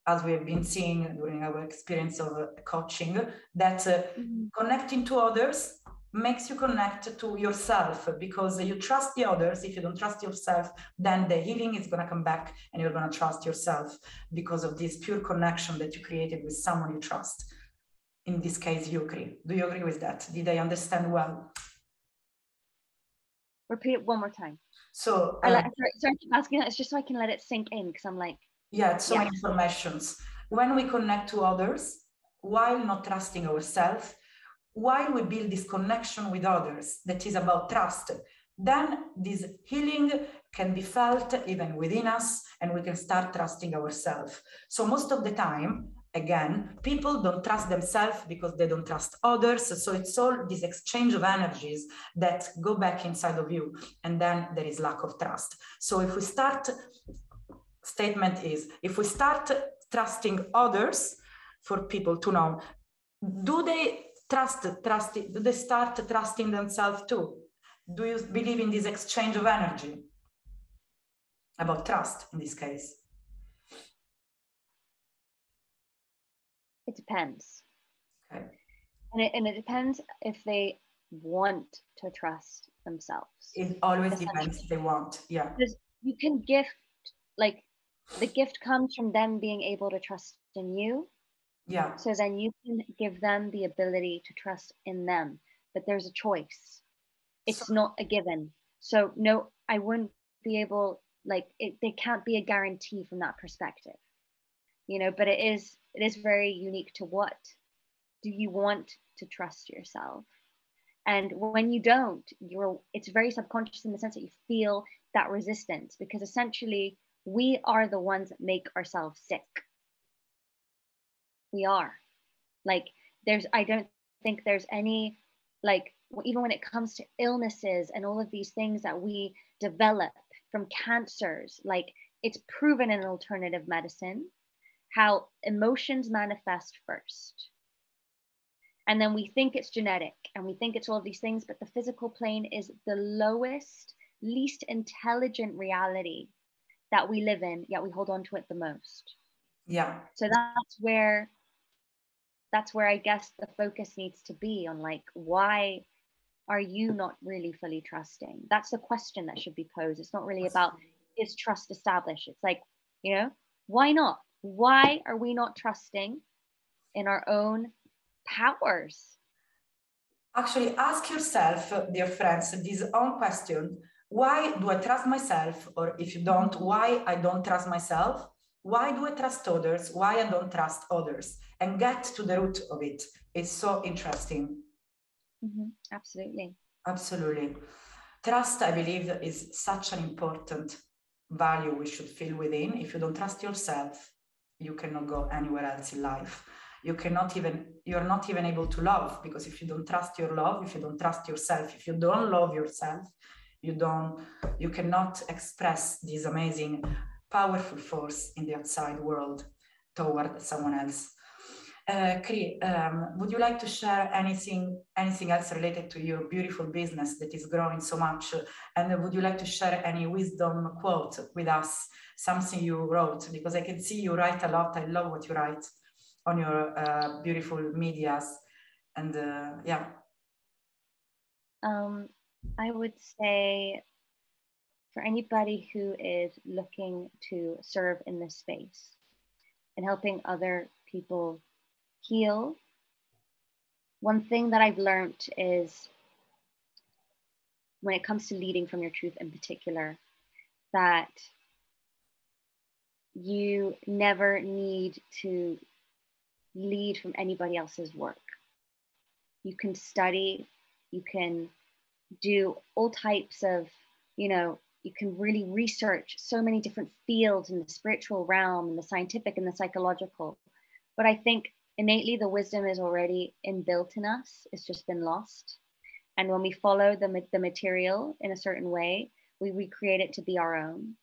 as we've been seeing during our experience of uh, coaching, that uh, mm-hmm. connecting to others makes you connect to yourself because you trust the others. If you don't trust yourself, then the healing is going to come back and you're going to trust yourself because of this pure connection that you created with someone you trust. In this case, you agree. Do you agree with that? Did I understand well? Repeat it one more time. So, um, I like, sorry, sorry, I keep asking that. It's just so I can let it sink in because I'm like, yeah, it's so yeah. many informations. When we connect to others while not trusting ourselves, while we build this connection with others that is about trust, then this healing can be felt even within us and we can start trusting ourselves. So most of the time, again, people don't trust themselves because they don't trust others. So it's all this exchange of energies that go back inside of you. And then there is lack of trust. So if we start, statement is, if we start trusting others, for people to know, do they trust, trust, do they start trusting themselves too? Do you believe in this exchange of energy? About trust in this case. It depends. Okay. And it, and it depends if they want to trust themselves. It always depends if they want, yeah. Because you can gift, like the gift comes from them being able to trust in you. Yeah. So then you can give them the ability to trust in them, but there's a choice. It's so, not a given. So no, I wouldn't be able, like, it, they can't be a guarantee from that perspective, you know, but it is, it is very unique to what do you want to trust yourself? And when you don't, you're, it's very subconscious in the sense that you feel that resistance, because essentially we are the ones that make ourselves sick. We are like, there's, I don't think there's any, like, even when it comes to illnesses and all of these things that we develop from cancers, like it's proven in alternative medicine, how emotions manifest first. And then we think it's genetic and we think it's all of these things, but the physical plane is the lowest, least intelligent reality that we live in, yet we hold on to it the most. Yeah. So that's where, that's where I guess the focus needs to be on, like, why are you not really fully trusting? That's the question that should be posed. It's not really about, is trust established? It's like, you know, why not? Why are we not trusting in our own powers? Actually, ask yourself, dear friends, this own question. Why do I trust myself? Or if you don't, why I don't trust myself? Why do I trust others? Why I don't trust others? And get to the root of it. It's so interesting. Mm-hmm. Absolutely. Absolutely. Trust, I believe, is such an important value we should feel within. If you don't trust yourself, you cannot go anywhere else in life. You cannot even, you're not even able to love, because if you don't trust your love, if you don't trust yourself, if you don't love yourself, you don't, you cannot express this amazing powerful force in the outside world toward someone else. Uh, Cri, um, would you like to share anything, anything else related to your beautiful business that is growing so much? And would you like to share any wisdom quote with us, something you wrote? Because I can see you write a lot. I love what you write on your uh, beautiful medias. And uh, yeah. Um, I would say, for anybody who is looking to serve in this space and helping other people heal, one thing that I've learned is, when it comes to leading from your truth in particular, that you never need to lead from anybody else's work. You can study, you can do all types of, you know, you can really research so many different fields in the spiritual realm and the scientific and the psychological. But I think innately the wisdom is already inbuilt in us. It's just been lost. And when we follow the, the material in a certain way, we recreate it to be our own.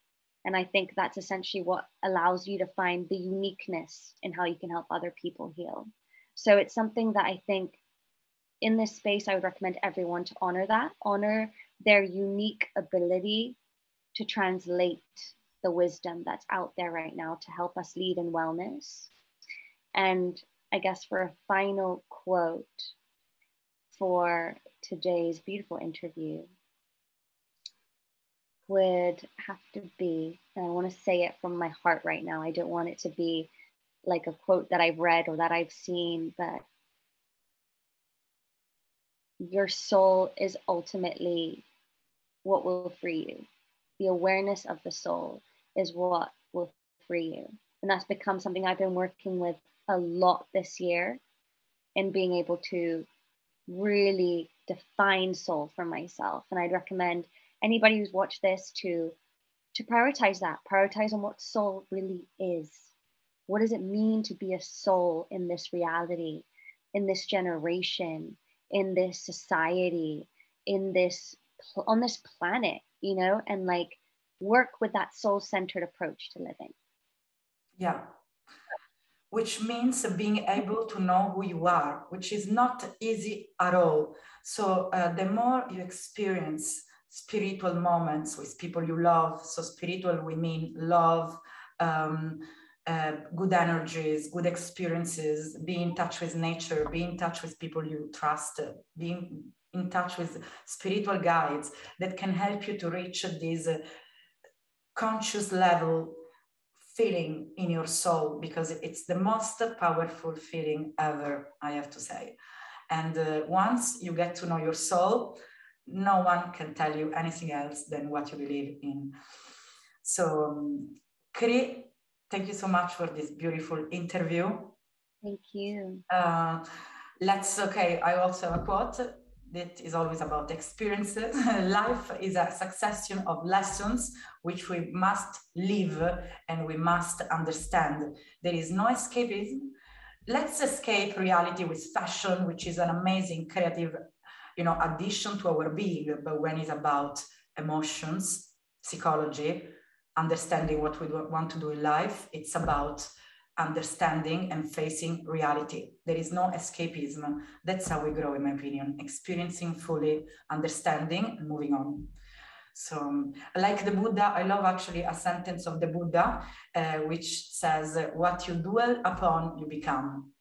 And I think that's essentially what allows you to find the uniqueness in how you can help other people heal. So it's something that I think in this space, I would recommend everyone to honor that, honor their unique ability to translate the wisdom that's out there right now to help us lead in wellness. And I guess for a final quote for today's beautiful interview would have to be, and I want to say it from my heart right now, I don't want it to be like a quote that I've read or that I've seen, but your soul is ultimately what will free you. The awareness of the soul is what will free you. And that's become something I've been working with a lot this year, in being able to really define soul for myself. And I'd recommend anybody who's watched this to, to prioritize that, prioritize on what soul really is. What does it mean to be a soul in this reality, in this generation, in this society, in this, on this planet, you know, and like work with that soul-centered approach to living. Yeah. Which means being able to know who you are, which is not easy at all. So uh, the more you experience spiritual moments with people you love, so spiritual, we mean love, um, uh, good energies, good experiences, be in touch with nature, be in touch with people you trust, being in touch with spiritual guides that can help you to reach this uh, conscious level feeling in your soul, because it's the most powerful feeling ever, I have to say. And uh, once you get to know your soul, no one can tell you anything else than what you believe in. So, um, Cri, thank you so much for this beautiful interview. Thank you. Uh, let's, okay, I also have a quote that is always about experiences. Life is a succession of lessons which we must live and we must understand. There is no escapism. Let's escape reality with fashion, which is an amazing creative, you know, addition to our being, but when it's about emotions, psychology, understanding what we want to do in life, it's about understanding and facing reality. There is no escapism. That's how we grow, in my opinion, experiencing fully, understanding, and moving on. So like the Buddha, I love actually a sentence of the Buddha, uh, which says, what you dwell upon, you become.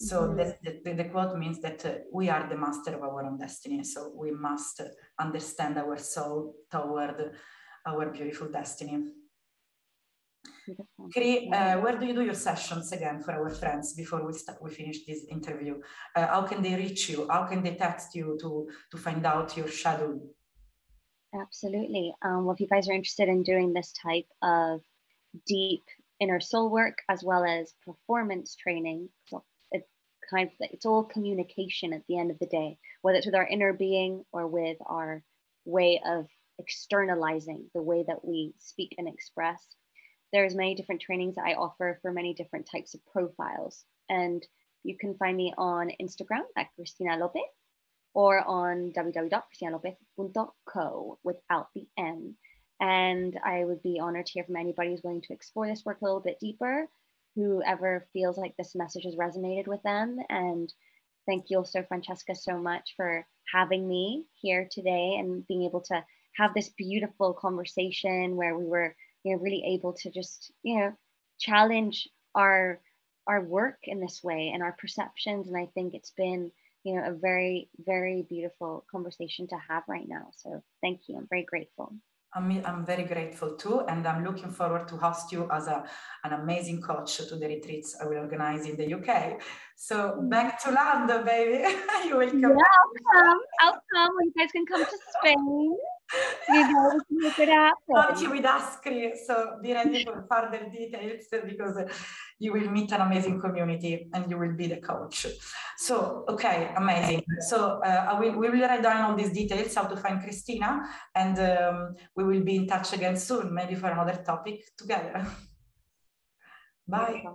So mm-hmm. the, the, the quote means that uh, we are the master of our own destiny. So we must understand our soul toward our beautiful destiny. Cri, uh, where do you do your sessions again for our friends before we start, we finish this interview? Uh, how can they reach you? How can they text you to, to find out your shadow? Absolutely. Um, well, if you guys are interested in doing this type of deep inner soul work, as well as performance training, so it's, kind of, it's all communication at the end of the day, whether it's with our inner being or with our way of externalizing the way that we speak and express. There's many different trainings that I offer for many different types of profiles. And you can find me on Instagram at Cristina Lopez or on w w w dot cristina lopez dot co without the M. And I would be honored to hear from anybody who's willing to explore this work a little bit deeper, whoever feels like this message has resonated with them. And thank you also, Francesca, so much for having me here today and being able to have this beautiful conversation where we were, you know, really able to just, you know, challenge our our work in this way and our perceptions. And I think it's been, you know, a very, very beautiful conversation to have right now. So thank you. I'm very grateful. I'm, I'm very grateful too. And I'm looking forward to host you as a, an amazing coach to the retreats I will organize in the U K. So back to London, baby. You will come. Yeah, I'll come. I'll come. You guys can come to Spain. You know, it not you with us, Chris, so be ready for further details because you will meet an amazing community and you will be the coach. So, okay, amazing. So uh, I will, we will write down all these details, how to find Cristina, and um, we will be in touch again soon, maybe for another topic together. Bye.